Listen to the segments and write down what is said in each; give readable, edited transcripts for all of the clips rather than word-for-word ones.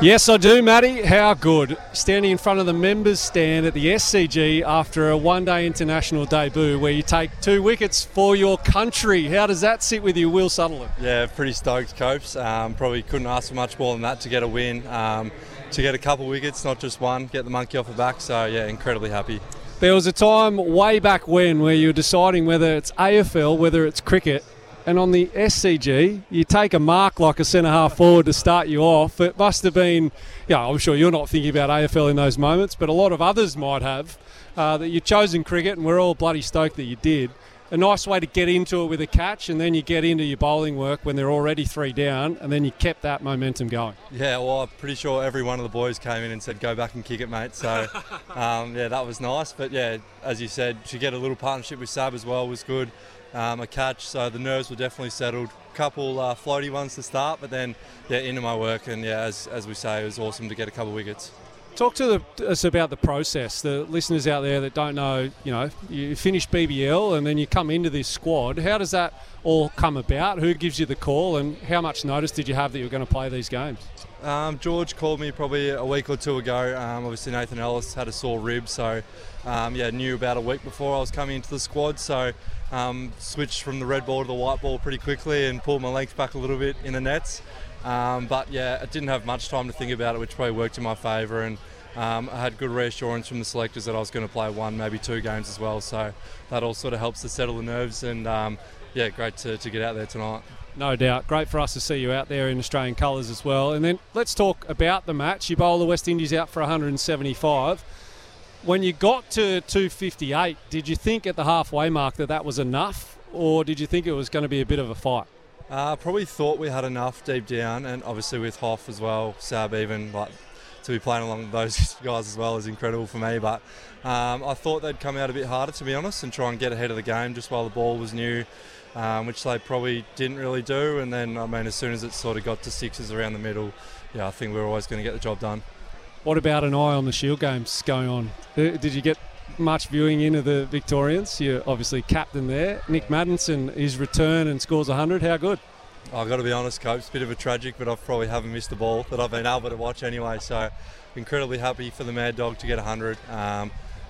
Yes, I do, Matty. How good. Standing in front of the members' stand at the SCG after a one-day international debut where you take 2 wickets for your country. How does that sit with you, Will Sutherland? Yeah, pretty stoked, Copes. Probably couldn't ask for much more than that to get a win, to get a couple wickets, not just one, get the monkey off the back. So, yeah, incredibly happy. There was a time way back when where you were deciding whether it's AFL, whether it's cricket, and on the SCG, you take a mark like a centre-half forward to start you off. It must have been, yeah, I'm sure you're not thinking about AFL in those moments, but a lot of others might have, that you've chosen cricket, and we're all bloody stoked that you did. A nice way to get into it with a catch, and then you get into your bowling work when they're already 3 down, and then you kept that momentum going. Yeah, well, I'm pretty sure every one of the boys came in and said, go back and kick it, mate. So, yeah, that was nice. But, yeah, as you said, to get a little partnership with Sab as well was good. A catch, so the nerves were definitely settled. Couple floaty ones to start, but then yeah, into my work, and yeah, as we say, it was awesome to get a couple wickets. Talk to us about the process. The listeners out there that don't know, you know, you finish BBL and then you come into this squad. How does that all come about? Who gives you the call, and how much notice did you have that you were going to play these games? George called me probably a week or two ago. Obviously Nathan Ellis had a sore rib, so yeah, knew about a week before I was coming into the squad. So switched from the red ball to the white ball pretty quickly and pulled my length back a little bit in the nets. But yeah, I didn't have much time to think about it, which probably worked in my favour, and I had good reassurance from the selectors that I was going to play 1, maybe 2 games as well. So that all sort of helps to settle the nerves, and yeah, great to get out there tonight. No doubt. Great for us to see you out there in Australian colours as well. And then let's talk about the match. You bowl the West Indies out for 175. When you got to 258, did you think at the halfway mark that was enough, or did you think it was going to be a bit of a fight? Probably thought we had enough deep down, and obviously with Hoff as well, Sab even, like, to be playing along with those guys as well is incredible for me. But I thought they'd come out a bit harder, to be honest, and try and get ahead of the game just while the ball was new, which they probably didn't really do. And then, I mean, as soon as it sort of got to sixes around the middle, yeah, I think we were always going to get the job done. What about an eye on the Shield games going on? Did you get much viewing into the Victorians? You're obviously captain there. Nick Maddinson, his return and scores 100. How good? I've got to be honest, Copes, a bit of a tragic, but I probably haven't missed the ball that I've been able to watch anyway. So incredibly happy for the Mad Dog to get 100.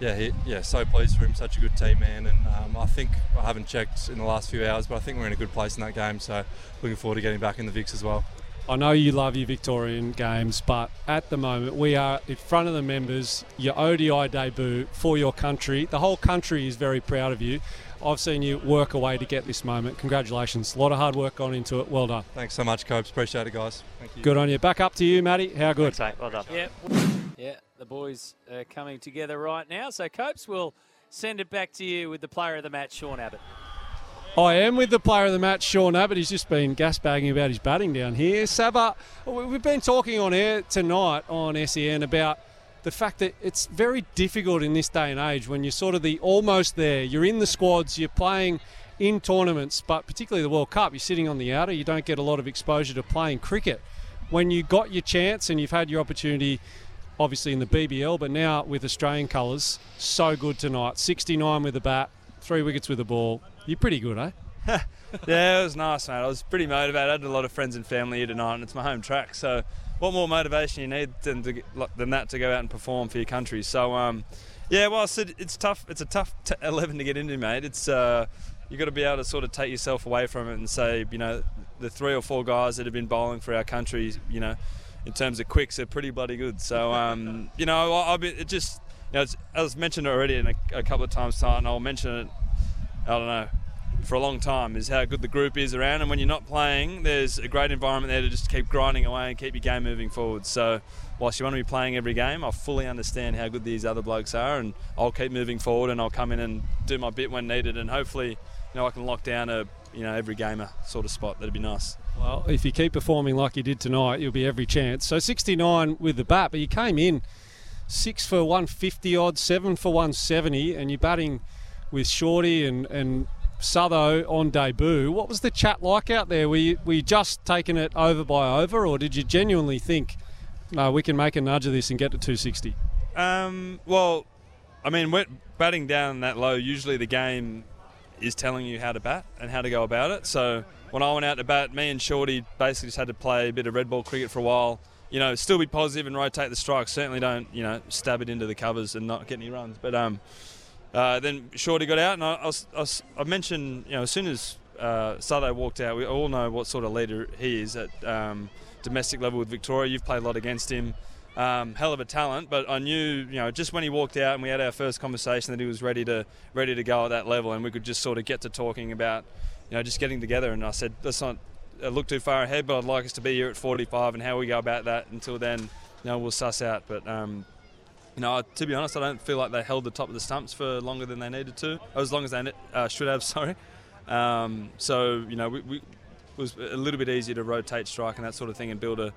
Yeah, so pleased for him. Such a good team, man. And I think, I haven't checked in the last few hours, but I think we're in a good place in that game. So looking forward to getting back in the Vicks as well. I know you love your Victorian games, but at the moment we are in front of the members, your ODI debut for your country. The whole country is very proud of you. I've seen you work away to get this moment. Congratulations. A lot of hard work gone into it. Well done. Thanks so much, Copes. Appreciate it, guys. Thank you. Good on you. Back up to you, Matty. How good? Thanks, mate. Well done. Yeah, the boys are coming together right now. So, Copes, we'll send it back to you with the player of the match, Sean Abbott. I am with the player of the match, Sean Abbott. He's just been gasbagging about his batting down here. Sabah, we've been talking on air tonight on SEN about the fact that it's very difficult in this day and age when you're sort of the almost there. You're in the squads, you're playing in tournaments, but particularly the World Cup, you're sitting on the outer. You don't get a lot of exposure to playing cricket. When you got your chance and you've had your opportunity, obviously in the BBL, but now with Australian colours, so good tonight. 69 with the bat, 3 wickets with the ball. You're pretty good, eh? Yeah, it was nice, mate. I was pretty motivated. I had a lot of friends and family here tonight, and it's my home track. So what more motivation you need than that to go out and perform for your country? So, yeah, well, it's tough. It's a tough 11 to get into, mate. It's you've got to be able to sort of take yourself away from it and say, you know, the 3 or 4 guys that have been bowling for our country, you know, in terms of quicks, are pretty bloody good. So, you know, you know, I was mentioned already in a couple of times tonight, and I'll mention it, I don't know, for a long time, is how good the group is around. And when you're not playing, there's a great environment there to just keep grinding away and keep your game moving forward. So whilst you want to be playing every game, I fully understand how good these other blokes are, and I'll keep moving forward, and I'll come in and do my bit when needed, and hopefully, you know, I can lock down a you know, every gamer sort of spot. That'd be nice. Well, if you keep performing like you did tonight, you'll be every chance. So 69 with the bat, but you came in 6 for 150 odd, 7 for 170, and you're batting with Shorty and Southo on debut. What was the chat like out there? Were you just taking it over by over, or did you genuinely think, no, we can make a nudge of this and get to 260? Well, I mean, we're batting down that low. Usually the game is telling you how to bat and how to go about it. So when I went out to bat, me and Shorty basically just had to play a bit of red ball cricket for a while. You know, still be positive and rotate the strikes. Certainly don't, you know, stab it into the covers and not get any runs. But then Shorty got out, and I mentioned, you know, as soon as Southo walked out, we all know what sort of leader he is at domestic level with Victoria. You've played a lot against him. Hell of a talent, but I knew, you know, just when he walked out and we had our first conversation that he was ready to go at that level, and we could just sort of get to talking about, you know, just getting together. And I said, let's not look too far ahead, but I'd like us to be here at 45, and how we go about that until then, you know, we'll suss out. But you know, to be honest, I don't feel like they held the top of the stumps for longer than they needed to, as long as they should have. Sorry. So you know, we was a little bit easier to rotate strike and that sort of thing and build a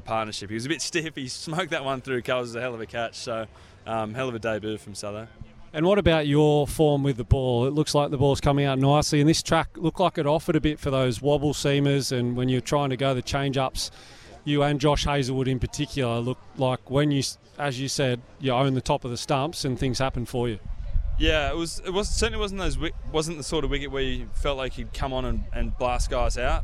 partnership. He was a bit stiff. He smoked that one through. Covers was a hell of a catch. So hell of a debut from Southo. And what about your form with the ball? It looks like the ball's coming out nicely, and this track looked like it offered a bit for those wobble seamers, and when you're trying to go the change-ups, you and Josh Hazelwood in particular look like, when you, as you said, you own the top of the stumps and things happen for you. Yeah, it was certainly wasn't the sort of wicket where you felt like you'd come on and blast guys out.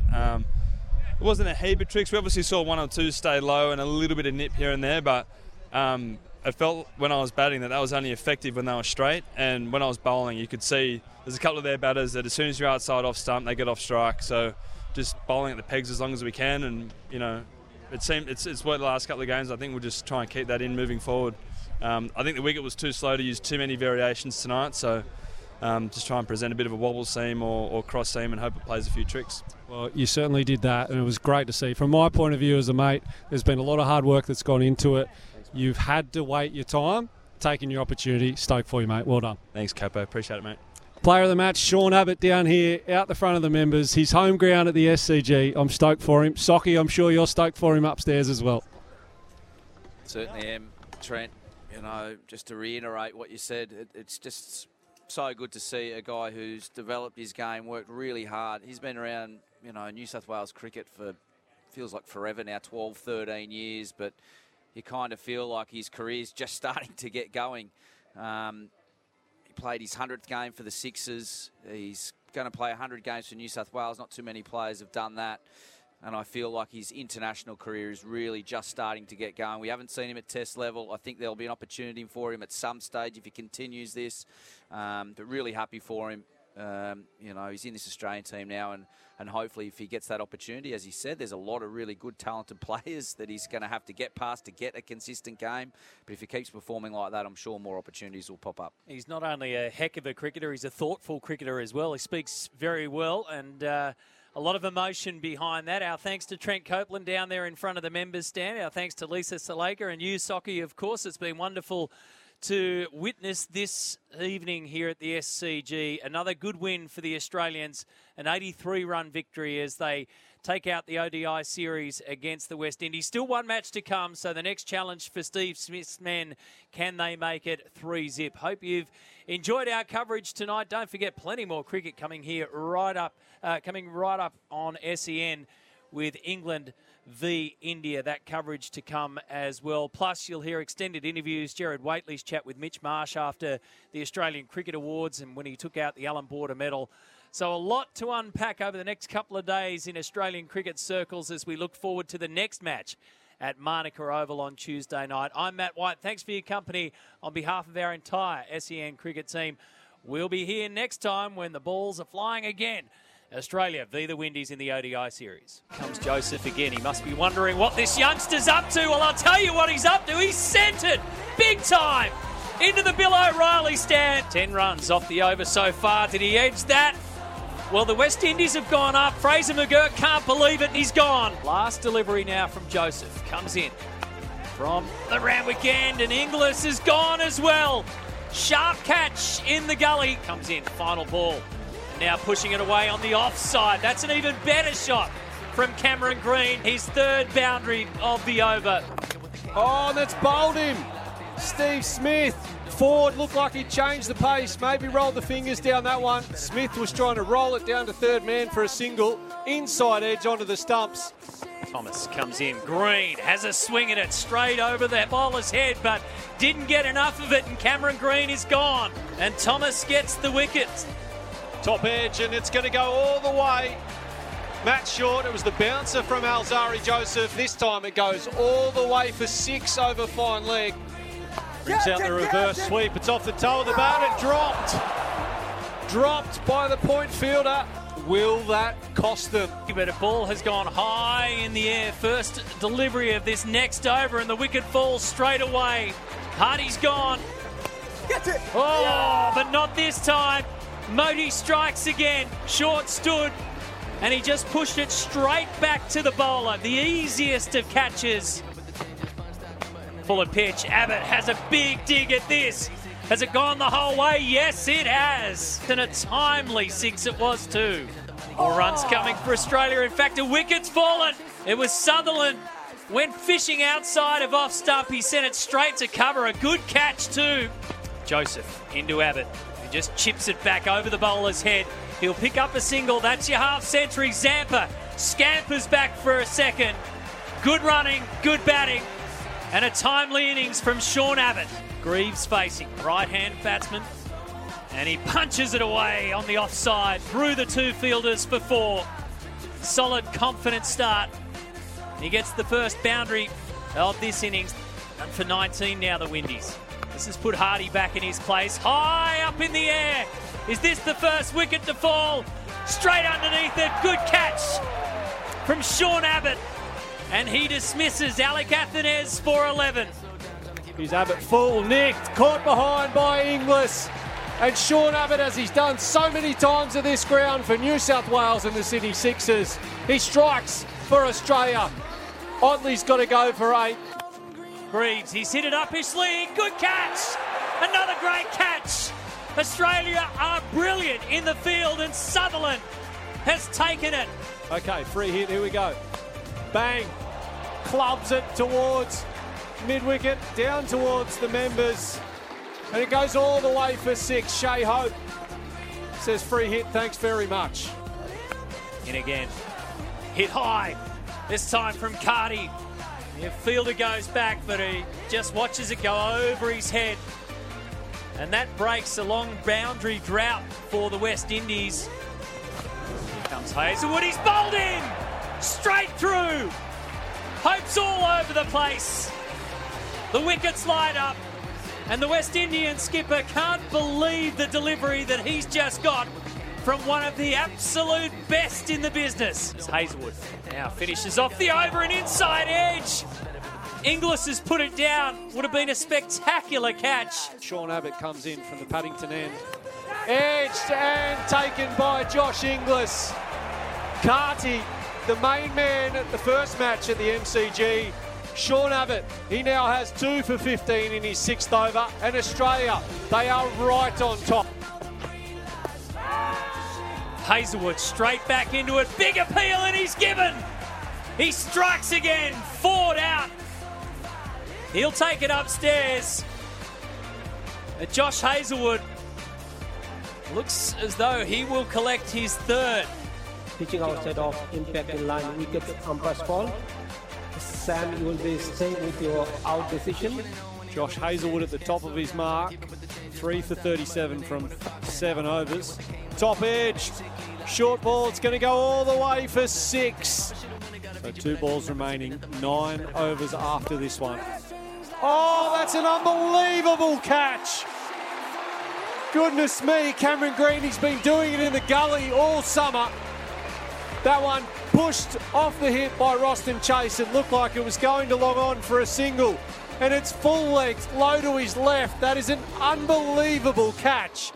It wasn't a heap of tricks. We obviously saw one or two stay low and a little bit of nip here and there, but it felt when I was batting that was only effective when they were straight, and when I was bowling, you could see there's a couple of their batters that as soon as you're outside off stump, they get off strike. So just bowling at the pegs as long as we can, and you know, it seemed it's worked the last couple of games. I think we'll just try and keep that in moving forward. I think the wicket was too slow to use too many variations tonight, so just try and present a bit of a wobble seam or cross seam and hope it plays a few tricks. Well, you certainly did that, and it was great to see. From my point of view as a mate, there's been a lot of hard work that's gone into it. You've had to wait your time, taking your opportunity. Stoked for you, mate. Well done. Thanks, Capo. Appreciate it, mate. Player of the match, Sean Abbott down here, out the front of the members. His home ground at the SCG. I'm stoked for him. Socky, I'm sure you're stoked for him upstairs as well. Certainly am, Trent. You know, just to reiterate what you said, it's just so good to see a guy who's developed his game, worked really hard. He's been around, you know, New South Wales cricket for, feels like forever now, 12, 13 years, but you kind of feel like his career's just starting to get going. He played his 100th game for the Sixers. He's going to play 100 games for New South Wales. Not too many players have done that. And I feel like his international career is really just starting to get going. We haven't seen him at test level. I think there'll be an opportunity for him at some stage if he continues this. But really happy for him. You know, he's in this Australian team now, and hopefully if he gets that opportunity, as he said, there's a lot of really good, talented players that he's going to have to get past to get a consistent game. But if he keeps performing like that, I'm sure more opportunities will pop up. He's not only a heck of a cricketer, he's a thoughtful cricketer as well. He speaks very well, and a lot of emotion behind that. Our thanks to Trent Copeland down there in front of the members' stand. Our thanks to Lisa Salaker and you, Socky, of course. It's been wonderful to witness this evening here at the SCG. Another good win for the Australians, an 83-run victory as they take out the ODI series against the West Indies. Still one match to come, so the next challenge for Steve Smith's men, can they make it 3-0? Hope you've enjoyed our coverage tonight. Don't forget, plenty more cricket coming right up on SEN with England v India. That coverage to come as well. Plus, you'll hear extended interviews, Gerard Whateley's chat with Mitch Marsh after the Australian Cricket Awards and when he took out the Allan Border medal. So a lot to unpack over the next couple of days in Australian cricket circles as we look forward to the next match at Manuka Oval on Tuesday night. I'm Matt White. Thanks for your company on behalf of our entire SEN cricket team. We'll be here next time when the balls are flying again. Australia v the Windies in the ODI series. Comes Joseph again. He must be wondering what this youngster's up to. Well, I'll tell you what he's up to. He's sent it big time into the Bill O'Reilly stand. 10 runs off the over so far. Did he edge that? Well, the West Indies have gone up. Fraser McGurk can't believe it, and he's gone. Last delivery now from Joseph. Comes in from the Randwick end, and Inglis is gone as well. Sharp catch in the gully. Comes in, final ball. Now pushing it away on the offside. That's an even better shot from Cameron Green. His third boundary of the over. Oh, that's bowled him. Steve Smith. Ford looked like he changed the pace, maybe rolled the fingers down that one. Smith was trying to roll it down to third man for a single. Inside edge onto the stumps. Thomas comes in. Green has a swing at it straight over the bowler's head, but didn't get enough of it, and Cameron Green is gone. And Thomas gets the wicket. Top edge, and it's going to go all the way. Matt Short, it was the bouncer from Alzari Joseph. This time it goes all the way for six over fine leg. Brings out the reverse sweep. It's off the toe of the bat and dropped. Dropped by the point fielder. Will that cost them? But a ball has gone high in the air. First delivery of this next over, and the wicket falls straight away. Hardy's gone. Gets it. Oh, but not this time. Moti strikes again. Short stood, and he just pushed it straight back to the bowler. The easiest of catches. Full of pitch. Abbott has a big dig at this. Has it gone the whole way? Yes, it has. And a timely six it was too. More runs coming for Australia. In fact, a wicket's fallen. It was Sutherland. Went fishing outside of off stump. He sent it straight to cover. A good catch too. Joseph into Abbott. He just chips it back over the bowler's head. He'll pick up a single. That's your half century. Zampa scampers back for a second. Good running, good batting. And a timely innings from Sean Abbott. Greaves facing, right-hand batsman. And he punches it away on the offside, through the two fielders for four. Solid, confident start. He gets the first boundary of this innings. And for 19 now, the Windies. This has put Hardy back in his place. High up in the air. Is this the first wicket to fall? Straight underneath it. Good catch from Sean Abbott. And he dismisses Alec Athenez for 11. He's Abbott full, nicked, caught behind by Inglis. And Sean Abbott, as he's done so many times at this ground for New South Wales and the Sydney Sixers, he strikes for Australia. Oddly's got to go for 8. Greaves, he's hit it up his sleeve. Good catch! Another great catch! Australia are brilliant in the field, and Sutherland has taken it. Okay, free hit, here we go. Bang, clubs it towards mid-wicket, down towards the members, and it goes all the way for 6. Shea Hope says free hit, thanks very much. In again, hit high, this time from Carty. The fielder goes back, but he just watches it go over his head. And that breaks a long boundary drought for the West Indies. Here comes Hazelwood, he's bowled in! Straight through. Hope's all over the place. The wickets light up. And the West Indian skipper can't believe the delivery that he's just got from one of the absolute best in the business. It's Hazelwood now finishes off the over and inside edge. Inglis has put it down. Would have been a spectacular catch. Sean Abbott comes in from the Paddington end. Edged and taken by Josh Inglis. Carty, the main man at the first match at the MCG, Sean Abbott, he now has 2 for 15 in his 6th over, and Australia, they are right on top. Hazelwood straight back into it, big appeal, and he's given. He strikes again, Ford out. He'll take it upstairs. And Josh Hazelwood looks as though he will collect his 3rd. Pitching outside of impact in line, wicket umpire's call. Sam, you will be staying with your out decision. Josh Hazelwood at the top of his mark. 3 for 37 from 7 overs. Top edge. Short ball, it's going to go all the way for 6. So 2 balls remaining. 9 overs after this one. Oh, that's an unbelievable catch. Goodness me, Cameron Green, he's been doing it in the gully all summer. That one pushed off the hip by Rostam Chase. It looked like it was going to long on for a single. And it's full length, low to his left. That is an unbelievable catch.